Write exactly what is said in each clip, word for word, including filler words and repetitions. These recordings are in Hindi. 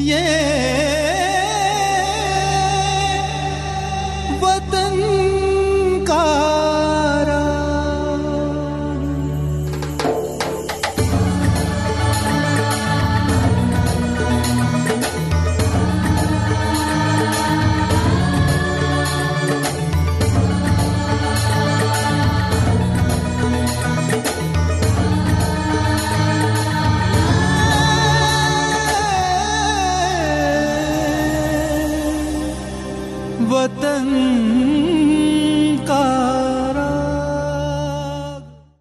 ये वतन का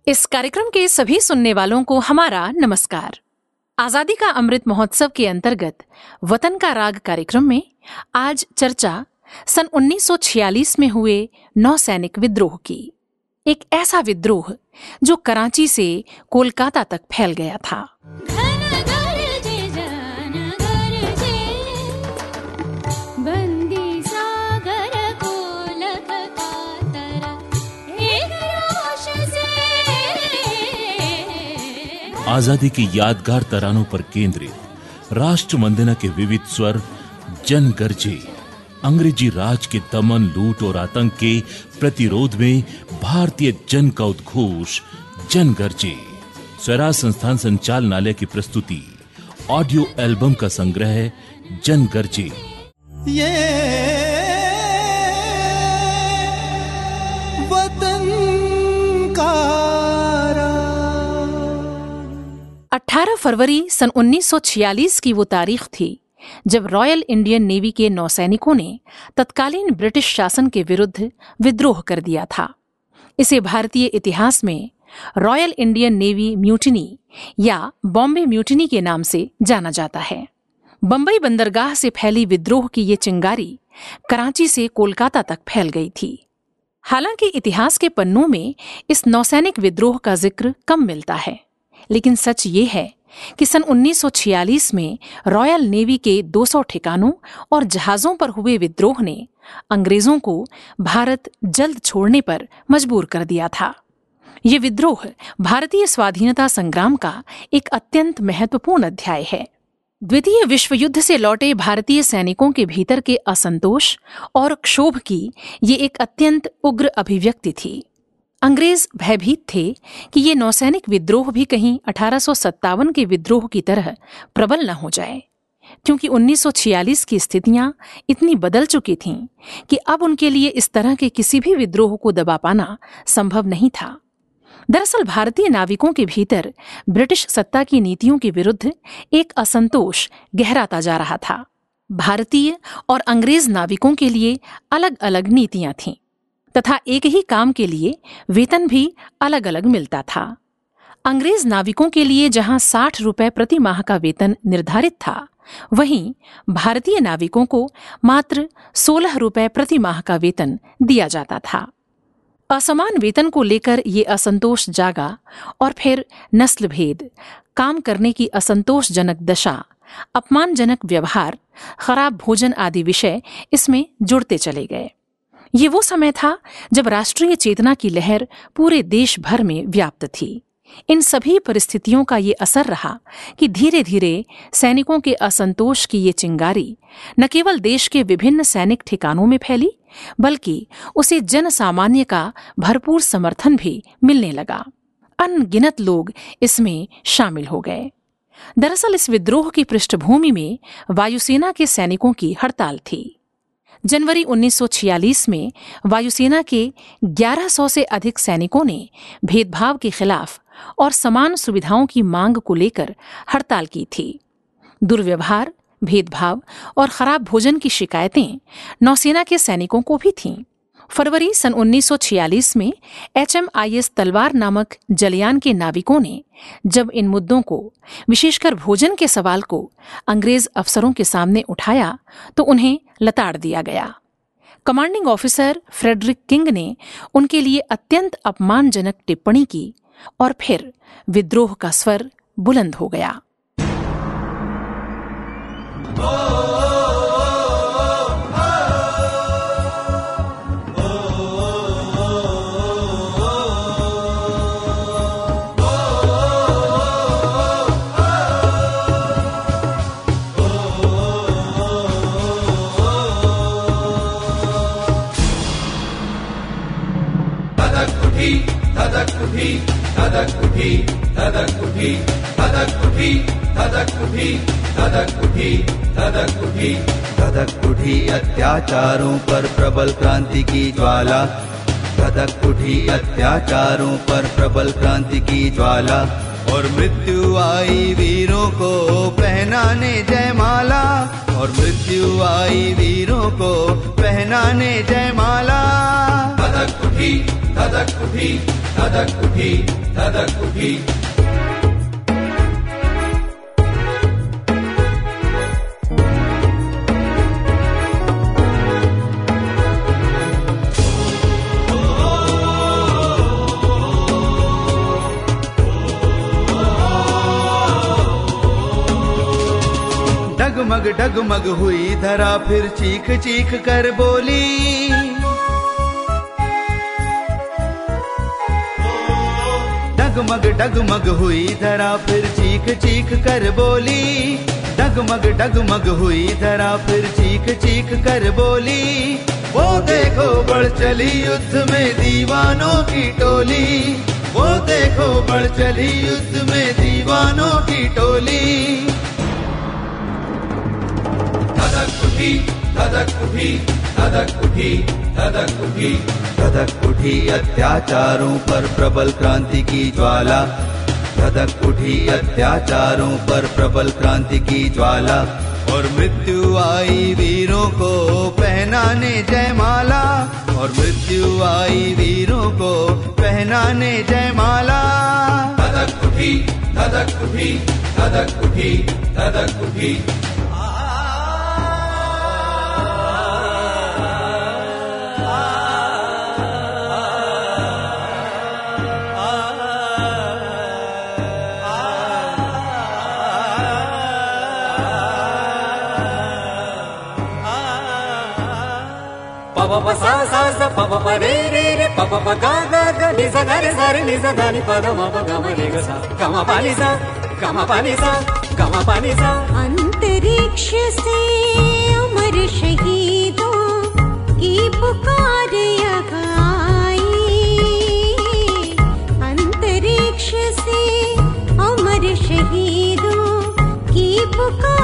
इस कार्यक्रम के सभी सुनने वालों को हमारा नमस्कार। आजादी का अमृत महोत्सव के अंतर्गत वतन का राग कार्यक्रम में आज चर्चा सन उन्नीस सौ छियालीस में हुए नौसैनिक विद्रोह की। एक ऐसा विद्रोह जो कराची से कोलकाता तक फैल गया था। आजादी की यादगार तरानों पर केंद्रित राष्ट्र वंदना के विविध स्वर जन गर्जे अंग्रेजी राज के दमन, लूट और आतंक के प्रतिरोध में भारतीय जन का उद्घोष जन गर्जे। स्वराज संस्थान संचालनालय की प्रस्तुति ऑडियो एल्बम का संग्रह जन गर्जे। ये वतन का अठारह फरवरी सन उन्नीस सौ छियालीस की वो तारीख थी जब रॉयल इंडियन नेवी के नौसैनिकों ने तत्कालीन ब्रिटिश शासन के विरुद्ध विद्रोह कर दिया था। इसे भारतीय इतिहास में रॉयल इंडियन नेवी म्यूटिनी या बॉम्बे म्यूटिनी के नाम से जाना जाता है। बंबई बंदरगाह से फैली विद्रोह की ये चिंगारी कराची से कोलकाता तक फैल गई थी। हालांकि इतिहास के पन्नों में इस नौसैनिक विद्रोह का जिक्र कम मिलता है, लेकिन सच ये है कि सन उन्नीस सौ छियालीस में रॉयल नेवी के दो सौ ठिकानों और जहाजों पर हुए विद्रोह ने अंग्रेजों को भारत जल्द छोड़ने पर मजबूर कर दिया था। ये विद्रोह भारतीय स्वाधीनता संग्राम का एक अत्यंत महत्वपूर्ण अध्याय है। द्वितीय विश्व युद्ध से लौटे भारतीय सैनिकों के भीतर के असंतोष और क्षोभ की ये एक अत्यंत उग्र अभिव्यक्ति थी। अंग्रेज भयभीत थे कि ये नौसैनिक विद्रोह भी कहीं अठारह सौ सत्तावन के विद्रोह की तरह प्रबल न हो जाए, क्योंकि उन्नीस सौ छियालीस की स्थितियां इतनी बदल चुकी थीं कि अब उनके लिए इस तरह के किसी भी विद्रोह को दबा पाना संभव नहीं था। दरअसल भारतीय नाविकों के भीतर ब्रिटिश सत्ता की नीतियों के विरुद्ध एक असंतोष गहराता जा रहा था। भारतीय और अंग्रेज नाविकों के लिए अलग अलग नीतियां थीं तथा एक ही काम के लिए वेतन भी अलग अलग मिलता था। अंग्रेज नाविकों के लिए जहां साठ रुपए प्रति माह का वेतन निर्धारित था, वहीं भारतीय नाविकों को मात्र सोलह रुपए प्रति माह का वेतन दिया जाता था। असमान वेतन को लेकर ये असंतोष जागा और फिर नस्ल भेद, काम करने की असंतोषजनक दशा, अपमानजनक व्यवहार, खराब भोजन आदि विषय इसमें जुड़ते चले गए। ये वो समय था जब राष्ट्रीय चेतना की लहर पूरे देश भर में व्याप्त थी। इन सभी परिस्थितियों का ये असर रहा कि धीरे धीरे सैनिकों के असंतोष की ये चिंगारी न केवल देश के विभिन्न सैनिक ठिकानों में फैली, बल्कि उसे जन सामान्य का भरपूर समर्थन भी मिलने लगा। अनगिनत लोग इसमें शामिल हो गए। दरअसल इस विद्रोह की पृष्ठभूमि में वायुसेना के सैनिकों की हड़ताल थी। जनवरी उन्नीस सौ छियालीस में वायुसेना के ग्यारह सौ से अधिक सैनिकों ने भेदभाव के खिलाफ और समान सुविधाओं की मांग को लेकर हड़ताल की थी। दुर्व्यवहार, भेदभाव और खराब भोजन की शिकायतें नौसेना के सैनिकों को भी थीं। फरवरी सन उन्नीस सौ छियालीस में एच एम आई एस तलवार नामक जलयान के नाविकों ने जब इन मुद्दों को, विशेषकर भोजन के सवाल को, अंग्रेज अफसरों के सामने उठाया तो उन्हें लताड़ दिया गया। कमांडिंग ऑफिसर फ्रेडरिक किंग ने उनके लिए अत्यंत अपमानजनक टिप्पणी की और फिर विद्रोह का स्वर बुलंद हो गया। उठी धधक उठी धधक उठी धधक उठी धधक उठी धधक उठी धधक उठी धधक उठी अत्याचारों पर प्रबल क्रांति की ज्वाला, धधक उठी अत्याचारों पर प्रबल क्रांति की ज्वाला। और मृत्यु आई वीरों को पहनाने जयमाला, और मृत्यु आई वीरों को पहनाने जयमाला। धधक उठी धधक उठी धधक उठी धधक उठी। डगमग डगमग हुई धरा फिर चीख चीख कर बोली, डगमग डगमग हुई धरा फिर चीख चीख कर बोली, डगमग डगमग हुई धरा फिर चीख चीख कर बोली। वो देखो बढ़ चली युद्ध में दीवानों की टोली, वो देखो बढ़ चली युद्ध में दीवानों की टोली। धधक उठी धधक उठी धधक उठी धधक उठी धधक उठी अत्याचारों पर प्रबल क्रांति की ज्वाला, धधक उठी अत्याचारों पर प्रबल क्रांति की ज्वाला। और मृत्यु आई वीरों को पहनाने जयमाला, और मृत्यु आई वीरों को पहनाने जयमाला। धधक उठी धधक उठी धधक उठी धधक उठी। सा सा सा प प रे रे रे प प गा गा गा नि सा धा रे सा रे नि सा धा नि प ध म प ग म रे ग सा ग म प नि सा ग म प नि सा ग म प नि सा। अंतरिक्ष से अमर शहीदों की पुकार आई, अंतरिक्ष से अमर शहीदों की पुकार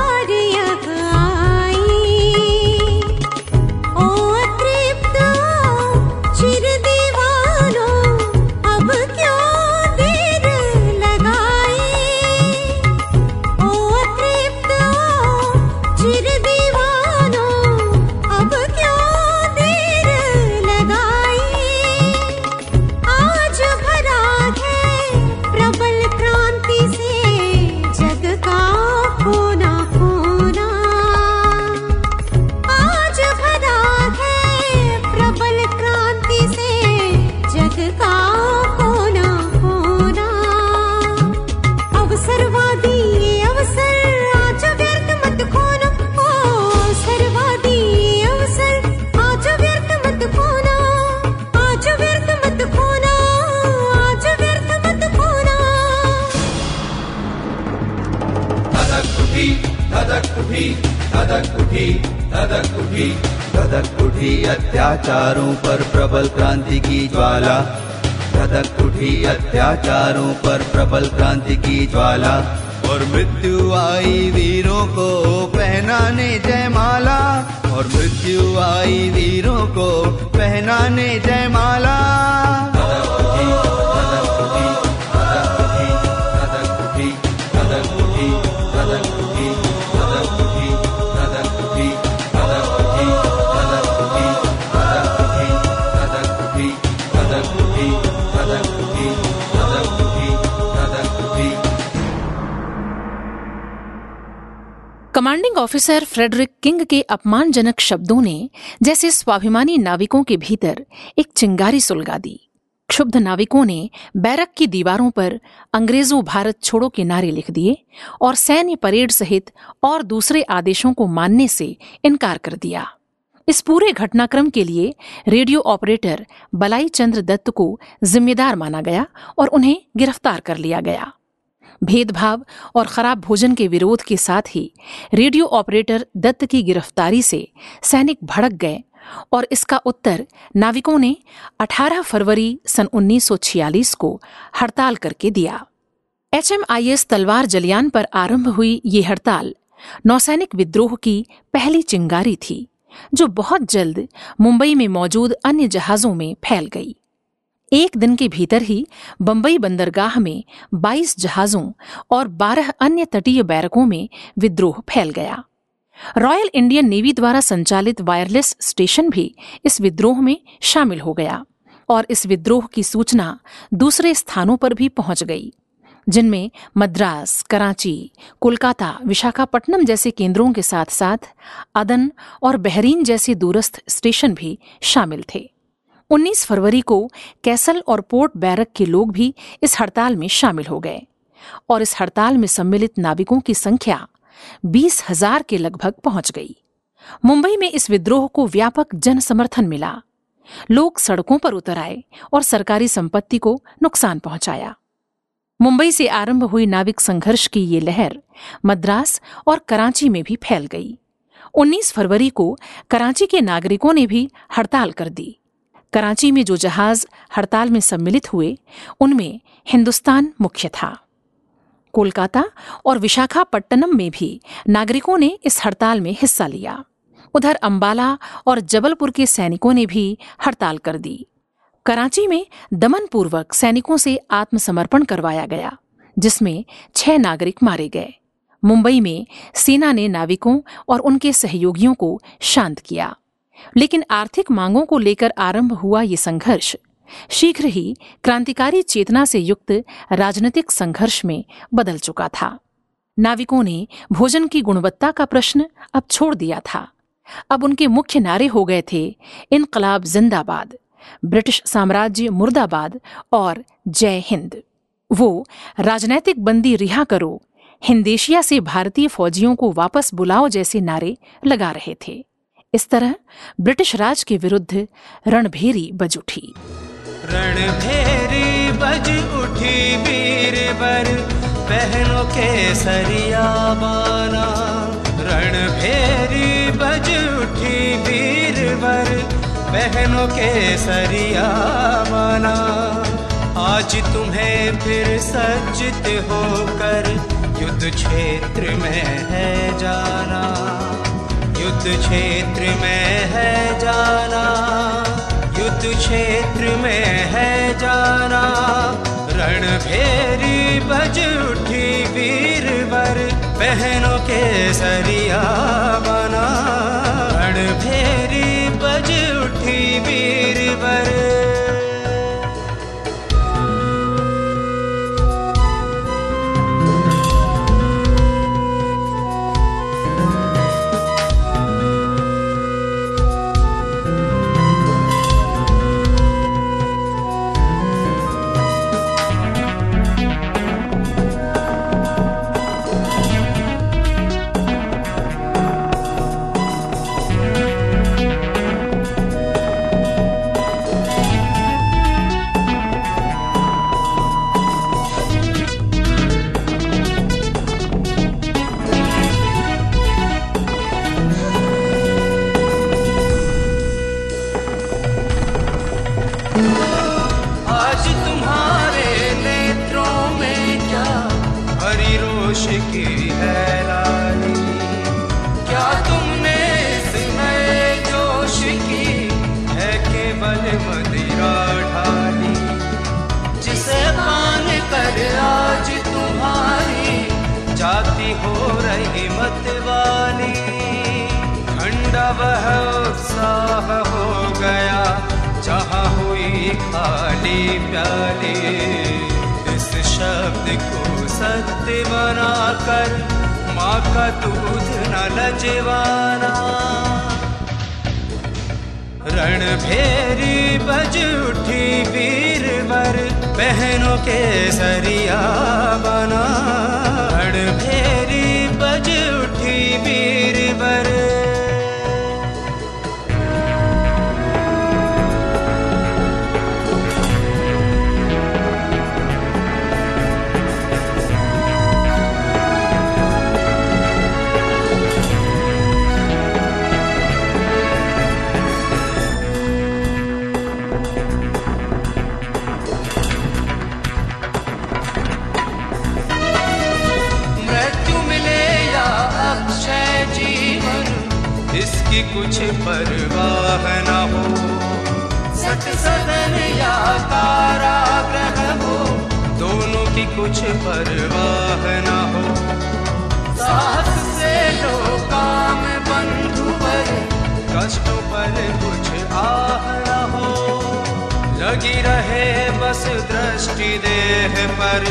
धधक उठी अत्याचारों पर प्रबल क्रांति की ज्वाला, धधक उठी अत्याचारों पर प्रबल क्रांति की ज्वाला। और मृत्यु आई वीरों को पहनाने जयमाला, और मृत्यु आई वीरों को पहनाने जयमाला। कमांडिंग ऑफिसर फ्रेडरिक किंग के अपमानजनक शब्दों ने जैसे स्वाभिमानी नाविकों के भीतर एक चिंगारी सुलगा दी। क्षुब्ध नाविकों ने बैरक की दीवारों पर अंग्रेजों भारत छोड़ो के नारे लिख दिए और सैन्य परेड सहित और दूसरे आदेशों को मानने से इनकार कर दिया। इस पूरे घटनाक्रम के लिए रेडियो ऑपरेटर बलाई चंद्र दत्त को जिम्मेदार माना गया और उन्हें गिरफ्तार कर लिया गया। भेदभाव और खराब भोजन के विरोध के साथ ही रेडियो ऑपरेटर दत्त की गिरफ्तारी से सैनिक भड़क गए और इसका उत्तर नाविकों ने अठारह फरवरी सन उन्नीस सौ छियालीस को हड़ताल करके दिया। H M I S Talwar जलयान पर आरंभ हुई ये हड़ताल नौसैनिक विद्रोह की पहली चिंगारी थी, जो बहुत जल्द मुंबई में मौजूद अन्य जहाजों में फैल गई। एक दिन के भीतर ही बंबई बंदरगाह में बाईस जहाजों और बारह अन्य तटीय बैरकों में विद्रोह फैल गया। रॉयल इंडियन नेवी द्वारा संचालित वायरलेस स्टेशन भी इस विद्रोह में शामिल हो गया और इस विद्रोह की सूचना दूसरे स्थानों पर भी पहुंच गई, जिनमें मद्रास, कराची, कोलकाता, विशाखापट्टनम जैसे केंद्रों के साथ साथ अदन और बहरीन जैसे दूरस्थ स्टेशन भी शामिल थे। उन्नीस फरवरी को कैसल और पोर्ट बैरक के लोग भी इस हड़ताल में शामिल हो गए और इस हड़ताल में सम्मिलित नाविकों की संख्या बीस हजार के लगभग पहुंच गई। मुंबई में इस विद्रोह को व्यापक जन समर्थन मिला। लोग सड़कों पर उतर आए और सरकारी संपत्ति को नुकसान पहुंचाया। मुंबई से आरंभ हुई नाविक संघर्ष की ये लहर मद्रास और कराची में भी फैल गई। उन्नीस फरवरी को कराची के नागरिकों ने भी हड़ताल कर दी। कराची में जो जहाज हड़ताल में सम्मिलित हुए उनमें हिंदुस्तान मुख्य था। कोलकाता और विशाखापट्टनम में भी नागरिकों ने इस हड़ताल में हिस्सा लिया। उधर अंबाला और जबलपुर के सैनिकों ने भी हड़ताल कर दी। कराची में दमनपूर्वक सैनिकों से आत्मसमर्पण करवाया गया, जिसमें छह नागरिक मारे गए। मुंबई में सेना ने नाविकों और उनके सहयोगियों को शांत किया, लेकिन आर्थिक मांगों को लेकर आरंभ हुआ ये संघर्ष शीघ्र ही क्रांतिकारी चेतना से युक्त राजनीतिक संघर्ष में बदल चुका था। नाविकों ने भोजन की गुणवत्ता का प्रश्न अब छोड़ दिया था। अब उनके मुख्य नारे हो गए थे इनकलाब जिंदाबाद, ब्रिटिश साम्राज्य मुर्दाबाद और जय हिंद। वो राजनैतिक बंदी रिहा करो, हिंदेशिया से भारतीय फौजियों को वापस बुलाओ जैसे नारे लगा रहे थे। इस तरह ब्रिटिश राज के विरुद्ध रणभेरी बज उठी। रणभेरी बज उठी बीरबर पहनो के सरिया बाना, रणभेरी बज उठी बीरबर बहनों के सरिया माना। आज तुम्हें फिर सज्जित होकर युद्ध क्षेत्र में है जाना, युद्ध क्षेत्र में है जाना, युद्ध क्षेत्र में है जाना। रणभेरी बज उठी वीरवर बहनों के सरिया माना, रणभेरी बज उठी वीरवर। जिसकी कुछ परवाह न हो, सट सदन या कारागृह हो, दोनों की कुछ परवाह न हो। साहस से लो काम बंधुवर, कष्टों पर कुछ आह न हो। लगी रहे बस दृष्टि देह पर,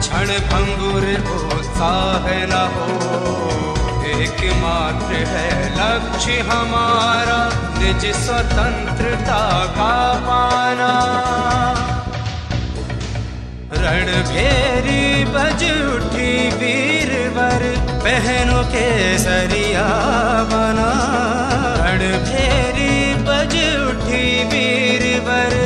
क्षण भंगुर उत्साह न हो। एकमात्र है लक्ष्य हमारा, निज स्वतंत्रता का पाना। रणभेरी बज उठी वीरवर, पहनो केसरिया बना। रणभेरी बज उठी वीरवर,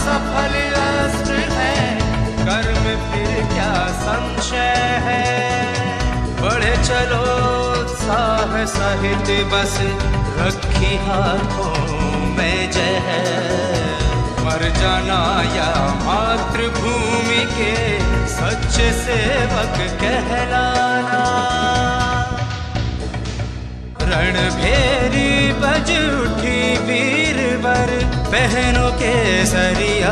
सफल अस्त्र है, कर्म फिर क्या संशय है। बढ़े चलो उत्साह सहित, बस रखी हाथों में जय है। मर जाना या मातृभूमि के सच्चे सेवक कहलाना। रणभेरी बज उठी वीरवर, बहनों के सरिया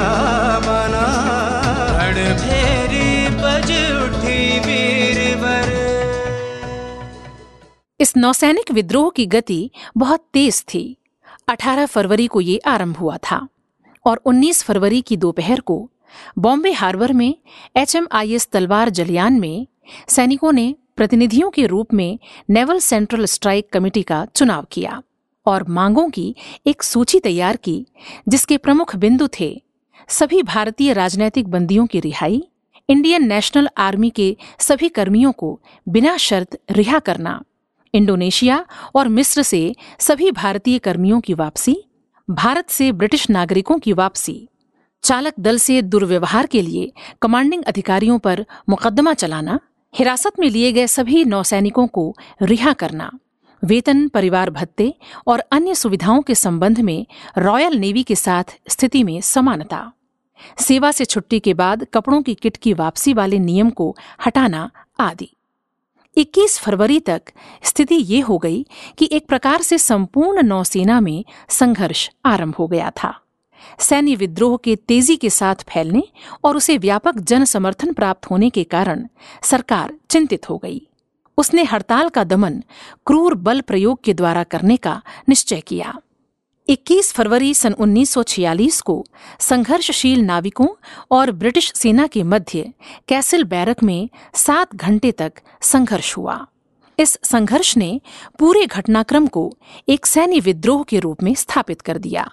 बना। रणभेरी बज उठी वीरवर। इस नौसैनिक विद्रोह की गति बहुत तेज थी। अठारह फरवरी को ये आरंभ हुआ था और उन्नीस फरवरी की दोपहर को बॉम्बे हार्बर में H M I S Talwar जलयान में सैनिकों ने प्रतिनिधियों के रूप में नेवल सेंट्रल स्ट्राइक कमेटी का चुनाव किया और मांगों की एक सूची तैयार की, जिसके प्रमुख बिंदु थे सभी भारतीय राजनैतिक बंदियों की रिहाई, इंडियन नेशनल आर्मी के सभी कर्मियों को बिना शर्त रिहा करना, इंडोनेशिया और मिस्र से सभी भारतीय कर्मियों की वापसी, भारत से ब्रिटिश नागरिकों की वापसी, चालक दल से दुर्व्यवहार के लिए कमांडिंग अधिकारियों पर मुकदमा चलाना, हिरासत में लिए गए सभी नौसैनिकों को रिहा करना, वेतन, परिवार भत्ते और अन्य सुविधाओं के संबंध में रॉयल नेवी के साथ स्थिति में समानता, सेवा से छुट्टी के बाद कपड़ों की किट की वापसी वाले नियम को हटाना आदि। इक्कीस फरवरी तक स्थिति ये हो गई कि एक प्रकार से संपूर्ण नौसेना में संघर्ष आरंभ हो गया था। सैन्य विद्रोह के तेजी के साथ फैलने और उसे व्यापक जन समर्थन प्राप्त होने के कारण सरकार चिंतित हो गई। उसने हड़ताल का दमन क्रूर बल प्रयोग के द्वारा करने का निश्चय किया। इक्कीस फरवरी सन उन्नीस सौ छियालीस को संघर्षशील नाविकों और ब्रिटिश सेना के मध्य कैसल बैरक में सात घंटे तक संघर्ष हुआ। इस संघर्ष ने पूरे घटनाक्रम को एक सैन्य विद्रोह के रूप में स्थापित कर दिया।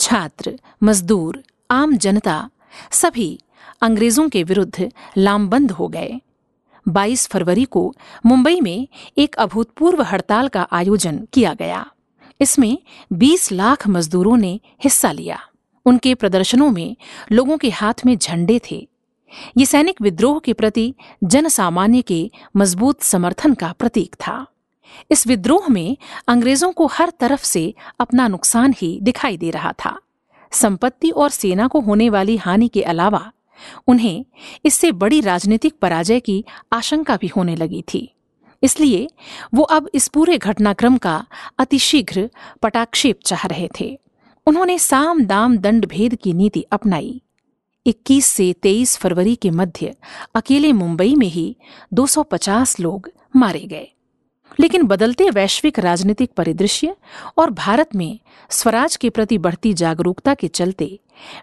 छात्र, मजदूर, आम जनता सभी अंग्रेजों के विरुद्ध लामबंद हो गए। बाईस फरवरी को मुंबई में एक अभूतपूर्व हड़ताल का आयोजन किया गया। इसमें बीस लाख मजदूरों ने हिस्सा लिया। उनके प्रदर्शनों में लोगों के हाथ में झंडे थे। ये सैनिक विद्रोह के प्रति जनसामान्य के मजबूत समर्थन का प्रतीक था। इस विद्रोह में अंग्रेजों को हर तरफ से अपना नुकसान ही दिखाई दे रहा था। संपत्ति और सेना को होने वाली हानि के अलावा उन्हें इससे बड़ी राजनीतिक पराजय की आशंका भी होने लगी थी। इसलिए वो अब इस पूरे घटनाक्रम का अतिशीघ्र पटाक्षेप चाह रहे थे। उन्होंने साम दाम दंड भेद की नीति अपनाई। इक्कीस से तेईस फरवरी के मध्य अकेले मुंबई में ही दो सौ पचास लोग मारे गए। लेकिन बदलते वैश्विक राजनीतिक परिदृश्य और भारत में स्वराज के प्रति बढ़ती जागरूकता के चलते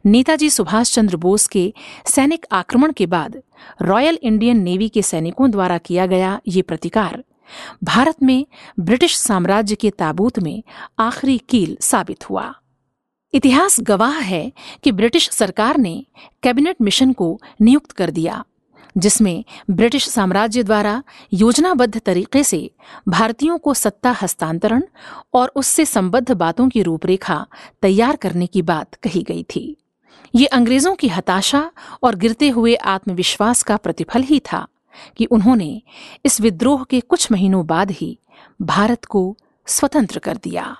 नेताजी सुभाष चंद्र बोस के सैनिक आक्रमण के बाद रॉयल इंडियन नेवी के सैनिकों द्वारा किया गया ये प्रतिकार भारत में ब्रिटिश साम्राज्य के ताबूत में आखिरी कील साबित हुआ। इतिहास गवाह है कि ब्रिटिश सरकार ने कैबिनेट मिशन को नियुक्त कर दिया, जिसमें ब्रिटिश साम्राज्य द्वारा योजनाबद्ध तरीके से भारतीयों को सत्ता हस्तांतरण और उससे संबद्ध बातों की रूपरेखा तैयार करने की बात कही गई थी। ये अंग्रेजों की हताशा और गिरते हुए आत्मविश्वास का प्रतिफल ही था कि उन्होंने इस विद्रोह के कुछ महीनों बाद ही भारत को स्वतंत्र कर दिया।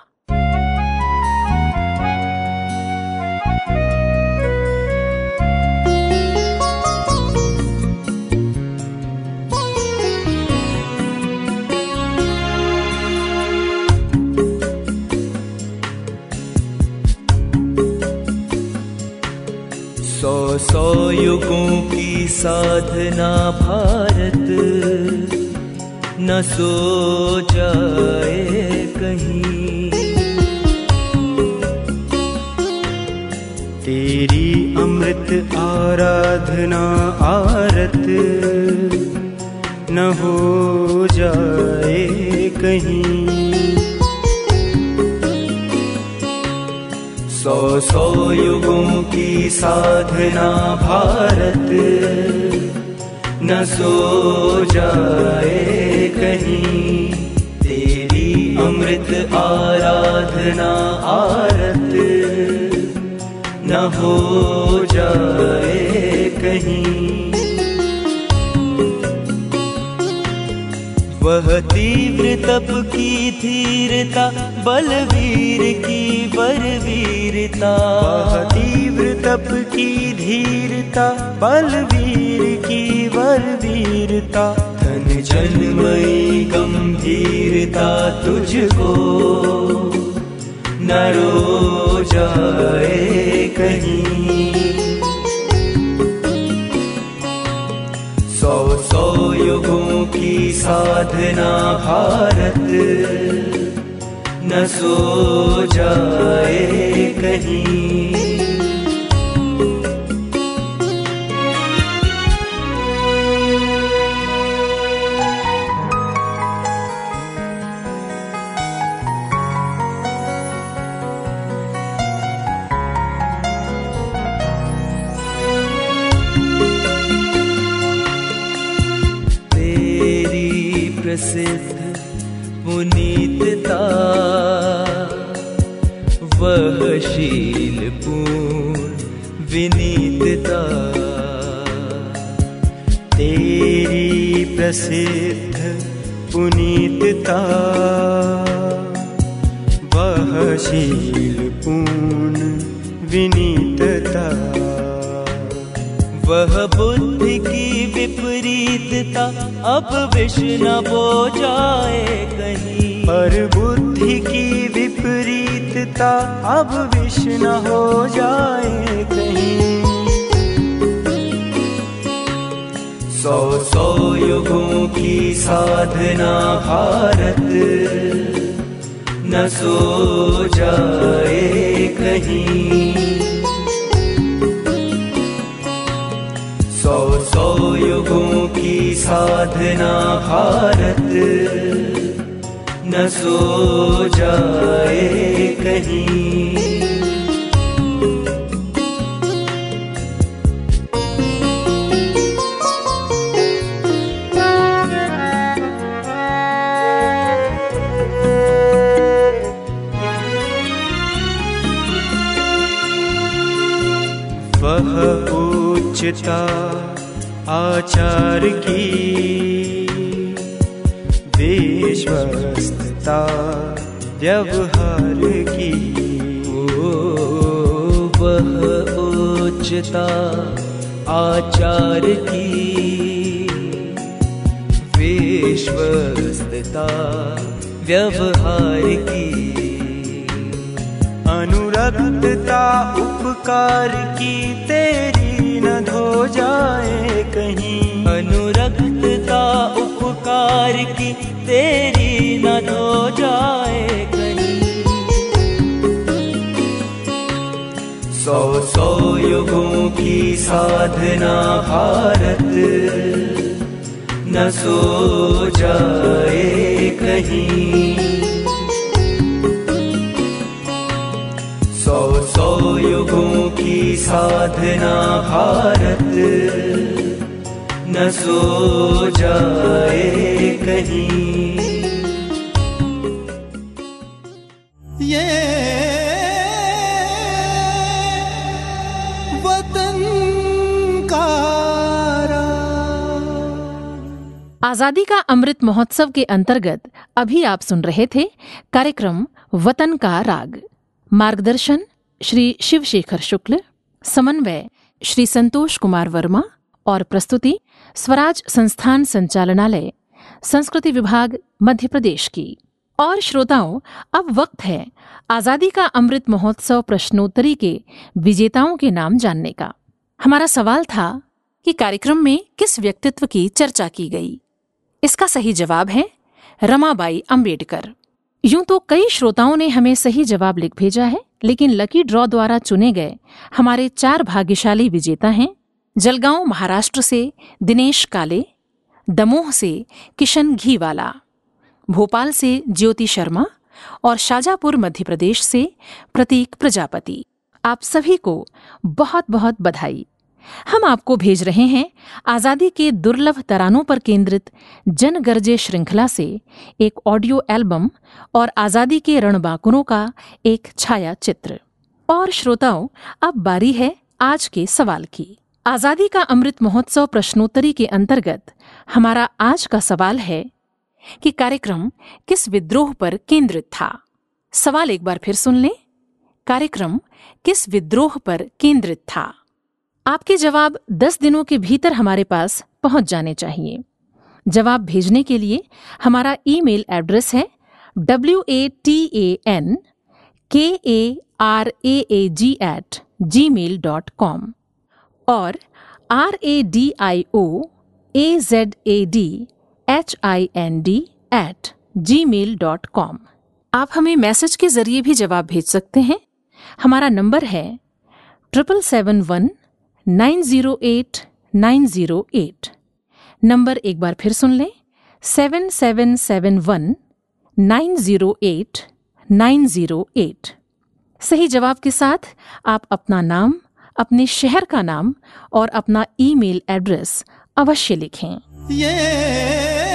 सौ सौ युगों की साधना भारत न सो जाए कहीं, तेरी अमृत आराधना आरत न हो जाए कहीं। सौ सौ युगों की साधना भारत न सो जाए कहीं, तेरी अमृत आराधना आरत न हो जाए कहीं। वह तीव्र तप की धीरता बलवीर की बलवीरता, वह तीव्र तप की धीरता बलवीर की बलवीरता, धन जन्मयी गंभीरता तुझको न रो जाए कहीं। सौ सौ युगों की साधना भारत न सो जाए कहीं। सिद्ध पुनीतता वह शील पूर्ण विनीतता, तेरी प्रसिद्ध पुनीतता वह शील पूर्ण विनीतता, वह बुद्धि की विपरीतता अब विष न बो जाए कहीं, पर बुद्धि की विपरीतता अब विष न हो जाए कहीं। सौ सौ युगों की साधना भारत न सो जाए कहीं, सौ सौ युगों की साधना भारत न सो जाए कहीं। आचार की विश्वस्तता व्यवहार की, ओ वह उच्चता आचार की विश्वस्तता व्यवहार की, अनुरक्तता उपकार की तेरी न धो जाए कहीं, अनुरक्तता उपकार की तेरी न धो जाए कहीं। सौ सौ युगों की साधना भारत न सो जाए कहीं। सौ सौ युगों की साधना भारत न सो जाए कहीं। ये वतन का राग। आजादी का अमृत महोत्सव के अंतर्गत अभी आप सुन रहे थे कार्यक्रम वतन का राग। मार्गदर्शन श्री शिव शेखर शुक्ल, समन्वय श्री संतोष कुमार वर्मा और प्रस्तुति स्वराज संस्थान संचालनालय, संस्कृति विभाग, मध्य प्रदेश की। और श्रोताओं, अब वक्त है आजादी का अमृत महोत्सव प्रश्नोत्तरी के विजेताओं के नाम जानने का। हमारा सवाल था कि कार्यक्रम में किस व्यक्तित्व की चर्चा की गई। इसका सही जवाब है रमाबाई अंबेडकर। यूं तो कई श्रोताओं ने हमें सही जवाब लिख भेजा है, लेकिन लकी ड्रॉ द्वारा चुने गए हमारे चार भाग्यशाली विजेता हैं। जलगांव महाराष्ट्र से दिनेश काले, दमोह से किशन घीवाला, भोपाल से ज्योति शर्मा और शाजापुर मध्य प्रदेश से प्रतीक प्रजापति। आप सभी को बहुत बहुत बधाई। हम आपको भेज रहे हैं आज़ादी के दुर्लभ तरानों पर केंद्रित जनगर्जे श्रृंखला से एक ऑडियो एल्बम और आज़ादी के रणबांकुरों का एक छाया चित्र। और श्रोताओं, अब बारी है आज के सवाल की। आजादी का अमृत महोत्सव प्रश्नोत्तरी के अंतर्गत हमारा आज का सवाल है कि कार्यक्रम किस विद्रोह पर केंद्रित था। सवाल एक बार फिर सुन लें, कार्यक्रम किस विद्रोह पर केंद्रित था। आपके जवाब दस दिनों के भीतर हमारे पास पहुंच जाने चाहिए। जवाब भेजने के लिए हमारा ईमेल एड्रेस है W A T A N K A R A A G at gmail dot com. और R A D I O A Z A D H I N D at gmail dot com. आप हमें मैसेज के जरिए भी जवाब भेज सकते हैं। हमारा नंबर है triple seven one nine zero eight nine zero eight. Number एक बार फिर सुन लें, seven seven seven one nine zero eight nine zero eight. सही जवाब के साथ आप अपना नाम, अपने शहर का नाम और अपना ईमेल एड्रेस अवश्य लिखें। ये